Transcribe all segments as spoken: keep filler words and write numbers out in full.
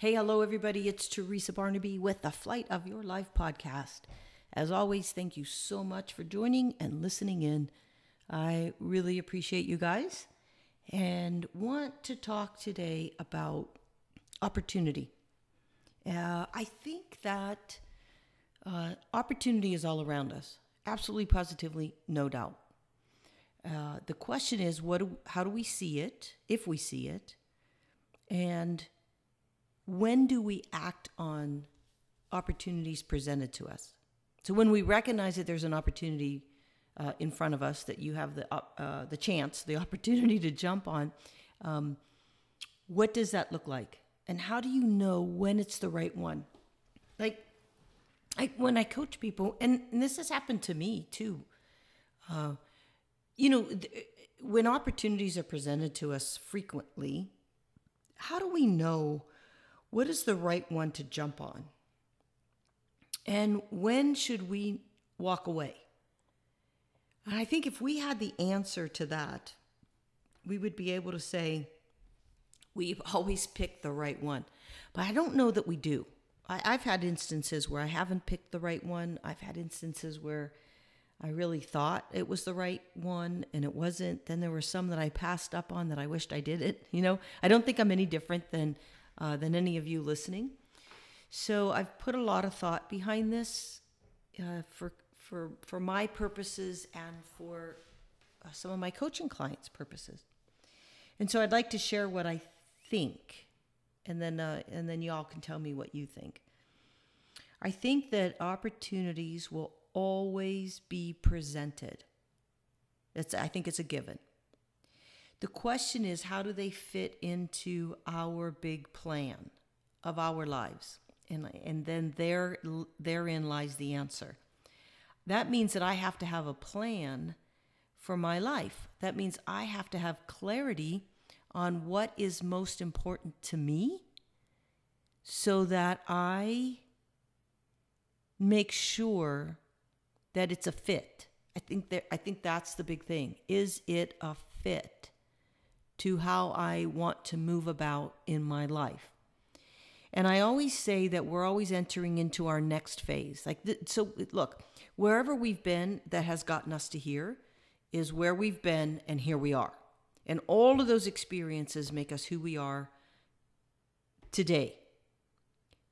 Hey, hello, everybody. It's Teresa Barnaby with the Flight of Your Life podcast. As always, thank you so much for joining and listening in. I really appreciate you guys and want to talk today about opportunity. Uh, I think that uh, opportunity is all around us. Absolutely, positively, no doubt. Uh, the question is, what? Do, how do we see it, if we see it, and when do we act on opportunities presented to us? So when we recognize that there's an opportunity uh, in front of us, that you have the uh, the chance, the opportunity to jump on, um, what does that look like? And how do you know when it's the right one? Like, I, when I coach people, and, and this has happened to me too, uh, you know, th- when opportunities are presented to us frequently, how do we know what is the right one to jump on? And when should we walk away? And I think if we had the answer to that, we would be able to say, we've always picked the right one. But I don't know that we do. I, I've had instances where I haven't picked the right one. I've had instances where I really thought it was the right one and it wasn't. Then there were some that I passed up on that I wished I did it. You know, I don't think I'm any different than uh, than any of you listening. So I've put a lot of thought behind this uh, for for for my purposes and for uh, some of my coaching clients' purposes. And so I'd like to share what I think, and then uh, and then y'all can tell me what you think. I think that opportunities will always be presented. That's I think it's a given. The question is, how do they fit into our big plan of our lives? And and then there therein lies the answer. That means that I have to have a plan for my life. That means I have to have clarity on what is most important to me so that I make sure that it's a fit. I think that I think that's the big thing. Is it a fit to how I want to move about in my life? And I always say that we're always entering into our next phase. Like th- so look, wherever we've been that has gotten us to here is where we've been and here we are. And all of those experiences make us who we are today.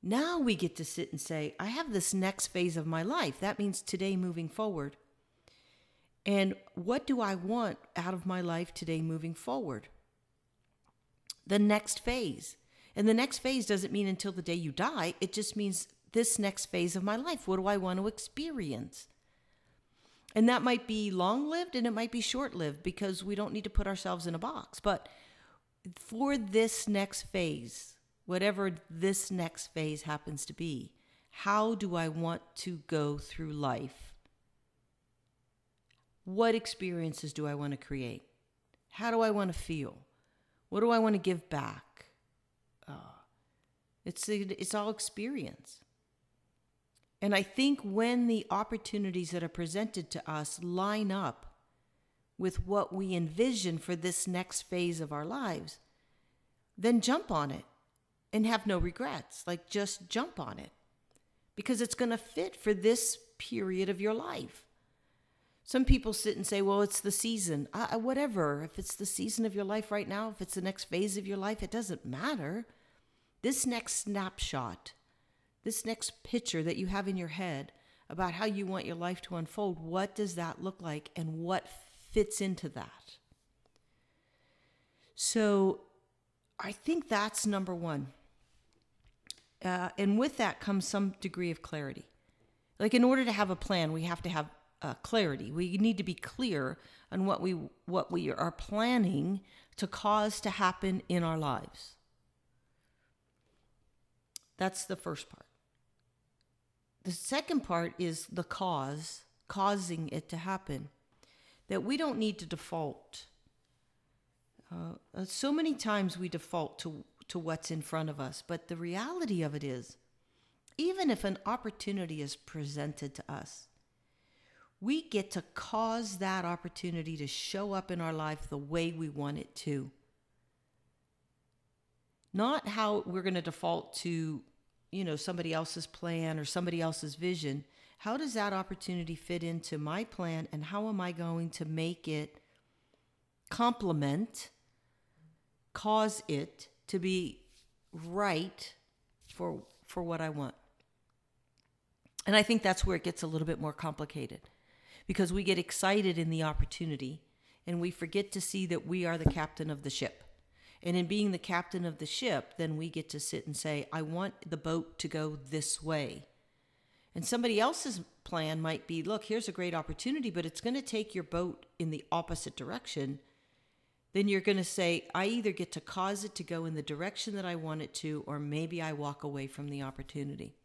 Now we get to sit and say, I have this next phase of my life. That means today moving forward. And what do I want out of my life today moving forward? The next phase. And the next phase doesn't mean until the day you die. It just means this next phase of my life. What do I want to experience? And that might be long-lived and it might be short-lived because we don't need to put ourselves in a box. But for this next phase, whatever this next phase happens to be, how do I want to go through life? What experiences do I want to create? How do I want to feel? What do I want to give back? Uh, it's, it's all experience. And I think when the opportunities that are presented to us line up with what we envision for this next phase of our lives, then jump on it and have no regrets. Like, just jump on it because it's going to fit for this period of your life. Some people sit and say, well, it's the season, uh, whatever. If it's the season of your life right now, if it's the next phase of your life, it doesn't matter. This next snapshot, this next picture that you have in your head about how you want your life to unfold, what does that look like and what fits into that? So I think that's number one. Uh, and with that comes some degree of clarity. Like, in order to have a plan, we have to have uh, clarity. We need to be clear on what we what we are planning to cause to happen in our lives. That's the first part. The second part is the cause, causing it to happen, that we don't need to default. Uh, so many times we default to, to what's in front of us, but the reality of it is, even if an opportunity is presented to us, we get to cause that opportunity to show up in our life the way we want it to. not how we're going to default to, you know, somebody else's plan or somebody else's vision. How does that opportunity fit into my plan, and how am I going to make it complement, cause it to be right for for what I want? And I think that's where it gets a little bit more complicated, because we get excited in the opportunity and we forget to see that we are the captain of the ship. And in being the captain of the ship, then we get to sit and say, I want the boat to go this way. And somebody else's plan might be, look, here's a great opportunity, but it's going to take your boat in the opposite direction. Then you're going to say, I either get to cause it to go in the direction that I want it to, or maybe I walk away from the opportunity.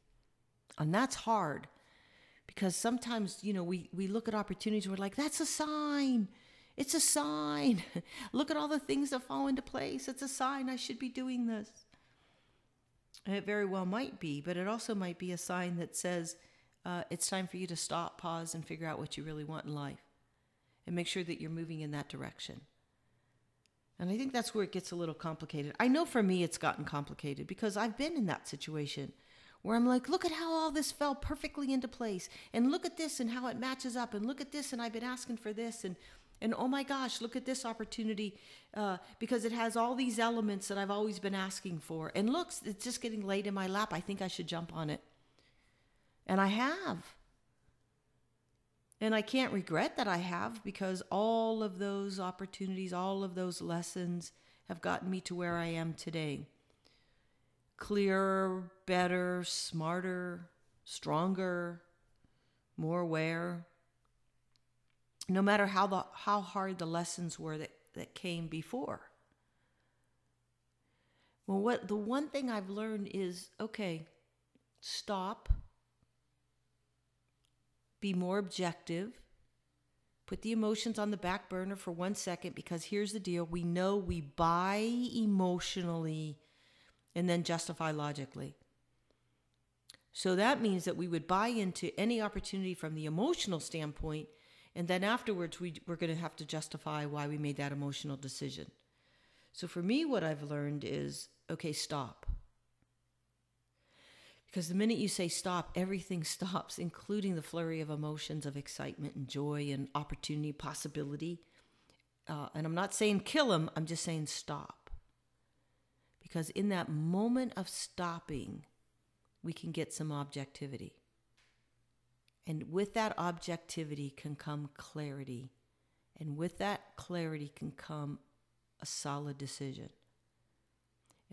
And that's hard, because sometimes, you know, we, we look at opportunities and we're like, that's a sign. It's a sign. Look at all the things that fall into place. It's a sign I should be doing this. And it very well might be, but it also might be a sign that says uh, it's time for you to stop, pause, and figure out what you really want in life and make sure that you're moving in that direction. And I think that's where it gets a little complicated. I know for me it's gotten complicated, because I've been in that situation where I'm like, look at how all this fell perfectly into place, and look at this and how it matches up, and look at this, and I've been asking for this, and and oh my gosh, look at this opportunity uh, because it has all these elements that I've always been asking for. And look, it's just getting laid in my lap. I think I should jump on it. And I have. And I can't regret that I have, because all of those opportunities, all of those lessons have gotten me to where I am today. Clearer, better, smarter, stronger, more aware. No matter how the, how hard the lessons were that, that came before. Well, what the one thing I've learned is, okay, stop. Be more objective. Put the emotions on the back burner for one second, because here's the deal. We know we buy emotionally and then justify logically. So that means that we would buy into any opportunity from the emotional standpoint, and then afterwards we, we're going to have to justify why we made that emotional decision. So for me, what I've learned is, okay, stop. Because the minute you say stop, everything stops, including the flurry of emotions of excitement and joy and opportunity, possibility. Uh, and I'm not saying kill them. I'm just saying stop. Because in that moment of stopping, we can get some objectivity. And with that objectivity can come clarity. And with that clarity can come a solid decision.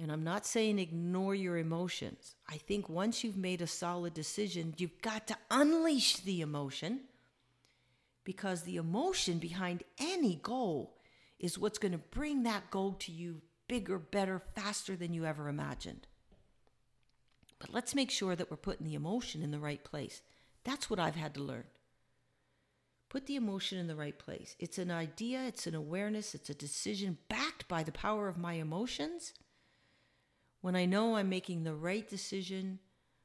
And I'm not saying ignore your emotions. I think once you've made a solid decision, you've got to unleash the emotion, because the emotion behind any goal is what's going to bring that goal to you bigger, better, faster than you ever imagined. But let's make sure that we're putting the emotion in the right place. That's what I've had to learn. Put the emotion in the right place. It's an idea, it's an awareness, it's a decision backed by the power of my emotions. When I know I'm making the right decision,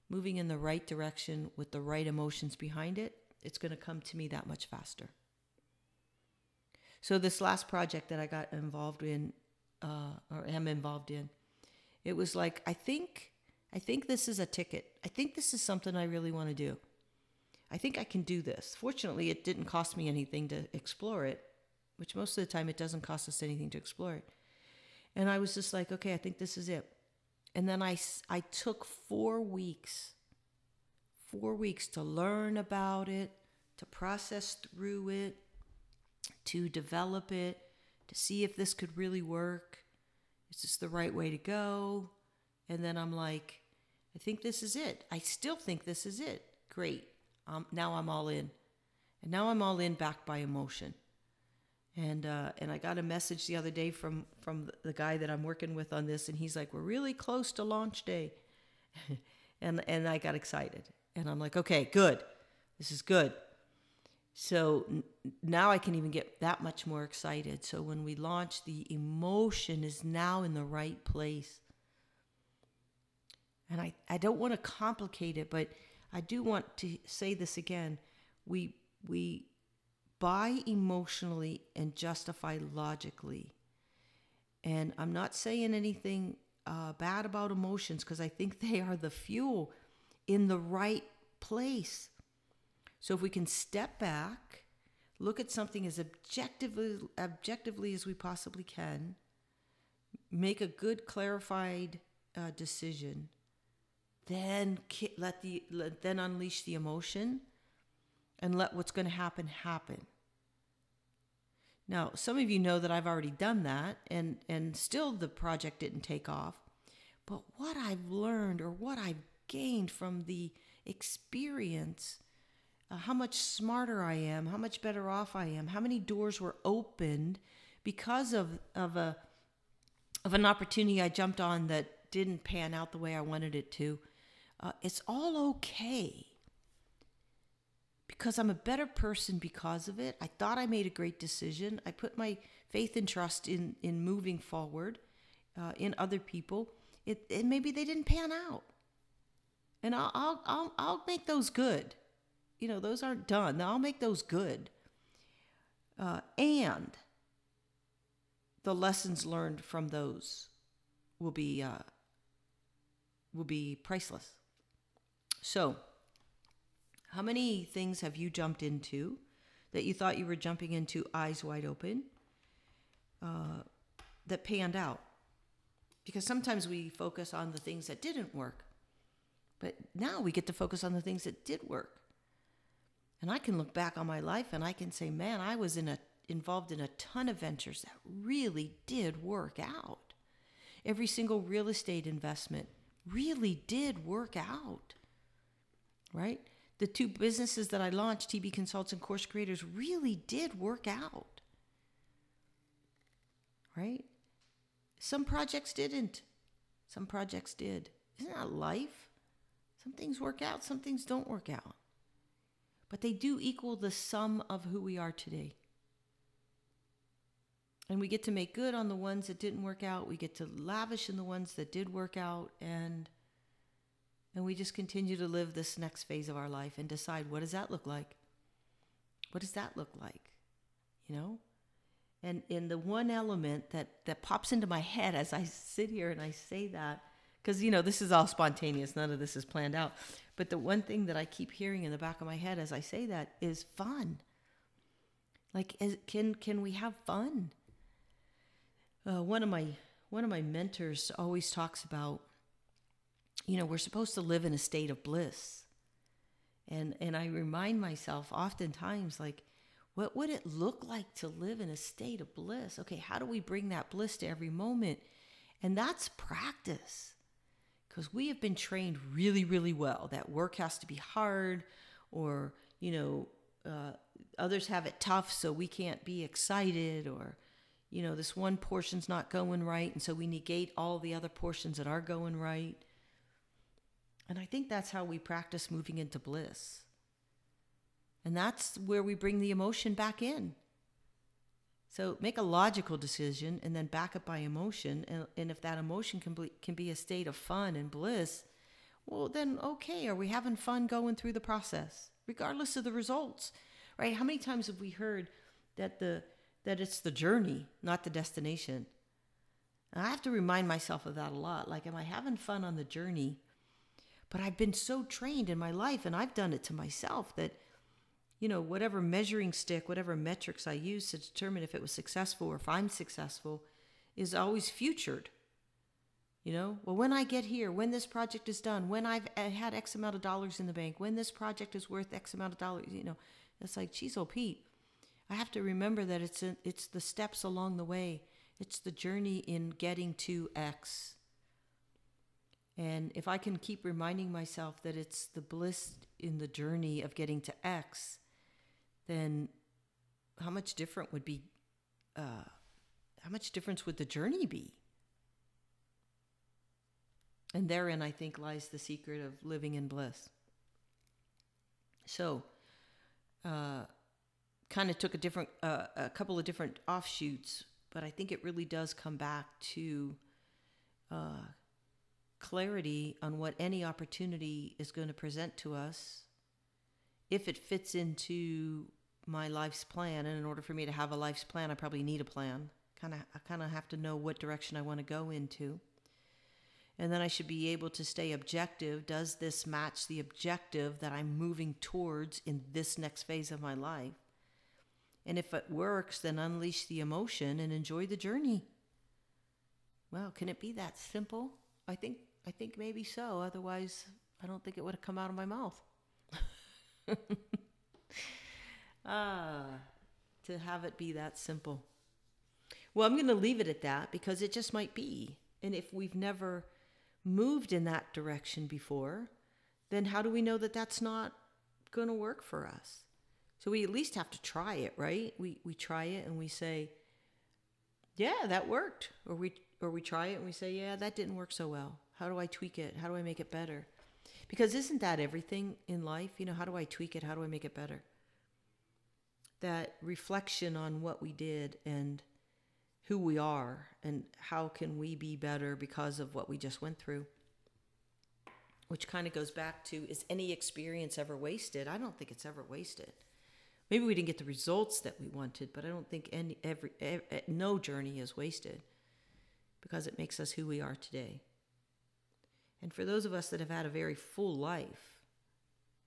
moving in the right direction with the right emotions behind it, it's going to come to me that much faster. So this last project that I got involved in, uh, or am involved in, it was like, I think, I think this is a ticket. I think this is something I really want to do. I think I can do this. Fortunately, it didn't cost me anything to explore it, which most of the time it doesn't cost us anything to explore it. And I was just like, okay, I think this is it. And then I, I took four weeks, four weeks to learn about it, to process through it, to develop it, to see if this could really work. Is this the right way to go? And then I'm like, I think this is it. I still think this is it. Great. Um, now I'm all in. And now I'm all in backed by emotion. And uh, and I got a message the other day from, from the guy that I'm working with on this, and he's like, we're really close to launch day. and and I got excited. And I'm like, okay, good. This is good. So n- now I can even get that much more excited. So when we launch, the emotion is now in the right place. And I, I don't want to complicate it, but I do want to say this again. We we... buy emotionally and justify logically. And I'm not saying anything uh, bad about emotions, because I think they are the fuel in the right place. So if we can step back, look at something as objectively, objectively as we possibly can, make a good clarified uh, decision, then let the let, then unleash the emotion and let what's going to happen happen. Now, some of you know that I've already done that, and, and still the project didn't take off. But what I've learned, or what I've gained from the experience, uh, how much smarter I am, how much better off I am, how many doors were opened because of, of, a, of an opportunity I jumped on that didn't pan out the way I wanted it to. Uh, it's all okay, because I'm a better person because of it. I thought I made a great decision. I put my faith and trust in, in moving forward, uh, in other people. It, and maybe they didn't pan out. And I'll, I'll, I'll, I'll make those good. You know, those aren't done. I'll make those good. Uh, and the lessons learned from those will be, uh, will be priceless. So, how many things have you jumped into that you thought you were jumping into eyes wide open, uh, that panned out? Because sometimes we focus on the things that didn't work, but now we get to focus on the things that did work. And I can look back on my life and I can say, man, I was in a, involved in a ton of ventures that really did work out. Every single real estate investment really did work out, right? The two businesses that I launched, T B Consultants and Course Creators, really did work out, right? Some projects didn't. Some projects did. Isn't that life? Some things work out, some things don't work out. But they do equal the sum of who we are today. And we get to make good on the ones that didn't work out. We get to lavish in the ones that did work out, and And we just continue to live this next phase of our life and decide, what does that look like? What does that look like? You know? And in the one element that, that pops into my head as I sit here and I say that, because, you know, this is all spontaneous. None of this is planned out. But the one thing that I keep hearing in the back of my head as I say that is fun. Like, is, can can we have fun? Uh, one of my one of my mentors always talks about, you know, we're supposed to live in a state of bliss. And and I remind myself oftentimes, like, what would it look like to live in a state of bliss? Okay, how do we bring that bliss to every moment? And that's practice. Because we have been trained really, really well that work has to be hard, or, you know, uh, others have it tough, so we can't be excited, or, you know, this one portion's not going right, and so we negate all the other portions that are going right. And I think that's how we practice moving into bliss. And that's where we bring the emotion back in. So make a logical decision and then back up by emotion. And, and if that emotion can be, can be a state of fun and bliss, well, then okay, are we having fun going through the process, regardless of the results, right? How many times have we heard that the that it's the journey, not the destination? And I have to remind myself of that a lot. Like, am I having fun on the journey? But I've been so trained in my life, and I've done it to myself, that, you know, whatever measuring stick, whatever metrics I use to determine if it was successful or if I'm successful is always futured. You know, well, when I get here, when this project is done, when I've had X amount of dollars in the bank, when this project is worth X amount of dollars, you know, it's like, geez, old Pete, I have to remember that it's a, it's the steps along the way. It's the journey in getting to X. And if I can keep reminding myself that it's the bliss in the journey of getting to X, then how much different would be, uh, how much difference would the journey be? And therein, I think, lies the secret of living in bliss. So, uh, kind of took a different, uh, a couple of different offshoots, but I think it really does come back to, uh, clarity on what any opportunity is going to present to us, if it fits into my life's plan. And in order for me to have a life's plan, I probably need a plan. Kind of, I kind of have to know what direction I want to go into. And then I should be able to stay objective. Does this match the objective that I'm moving towards in this next phase of my life? And if it works, then unleash the emotion and enjoy the journey. Wow, can it be that simple? I think I think maybe so. Otherwise, I don't think it would have come out of my mouth. ah, to have it be that simple. Well, I'm going to leave it at that because it just might be. And if we've never moved in that direction before, then how do we know that that's not going to work for us? So we at least have to try it, right? We we try it and we say, yeah, that worked. Or we or we try it and we say, yeah, that didn't work so well. How do I tweak it? How do I make it better? Because isn't that everything in life? You know, how do I tweak it? How do I make it better? That reflection on what we did and who we are and how can we be better because of what we just went through. Which kind of goes back to, is any experience ever wasted? I don't think it's ever wasted. Maybe we didn't get the results that we wanted, but I don't think any every, every no journey is wasted because it makes us who we are today. And for those of us that have had a very full life,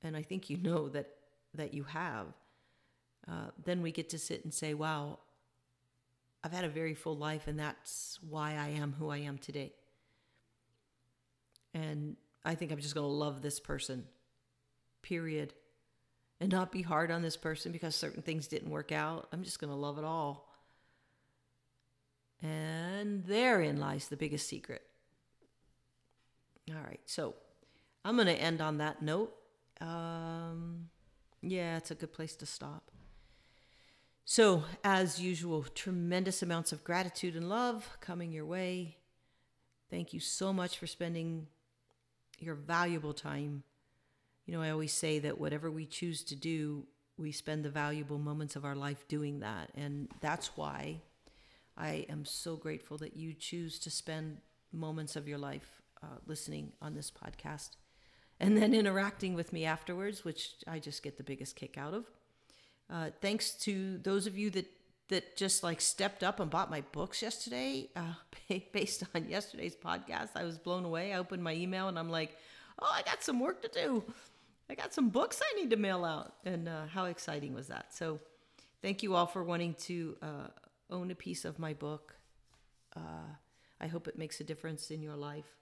and I think you know that, that you have, uh, then we get to sit and say, wow, I've had a very full life and that's why I am who I am today. And I think I'm just going to love this person, period. And not be hard on this person because certain things didn't work out. I'm just going to love it all. And therein lies the biggest secret. All right. So I'm going to end on that note. Um, yeah, it's a good place to stop. So, as usual, tremendous amounts of gratitude and love coming your way. Thank you so much for spending your valuable time. You know, I always say that whatever we choose to do, we spend the valuable moments of our life doing that. And that's why I am so grateful that you choose to spend moments of your life uh, listening on this podcast and then interacting with me afterwards, which I just get the biggest kick out of. Uh, thanks to those of you that, that just like stepped up and bought my books yesterday, uh, based on yesterday's podcast. I was blown away. I opened my email and I'm like, oh, I got some work to do. I got some books I need to mail out. And uh, how exciting was that? So thank you all for wanting to uh, own a piece of my book. Uh, I hope it makes a difference in your life.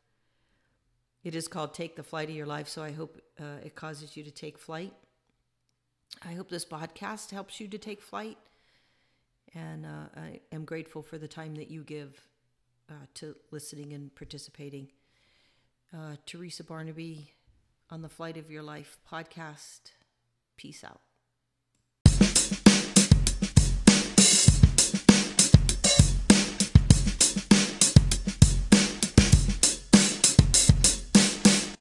It is called Take the Flight of Your Life. So I hope uh, it causes you to take flight. I hope this podcast helps you to take flight, and uh, I am grateful for the time that you give uh, to listening and participating. Uh, Teresa Barnaby on the Flight of Your Life podcast. Peace out.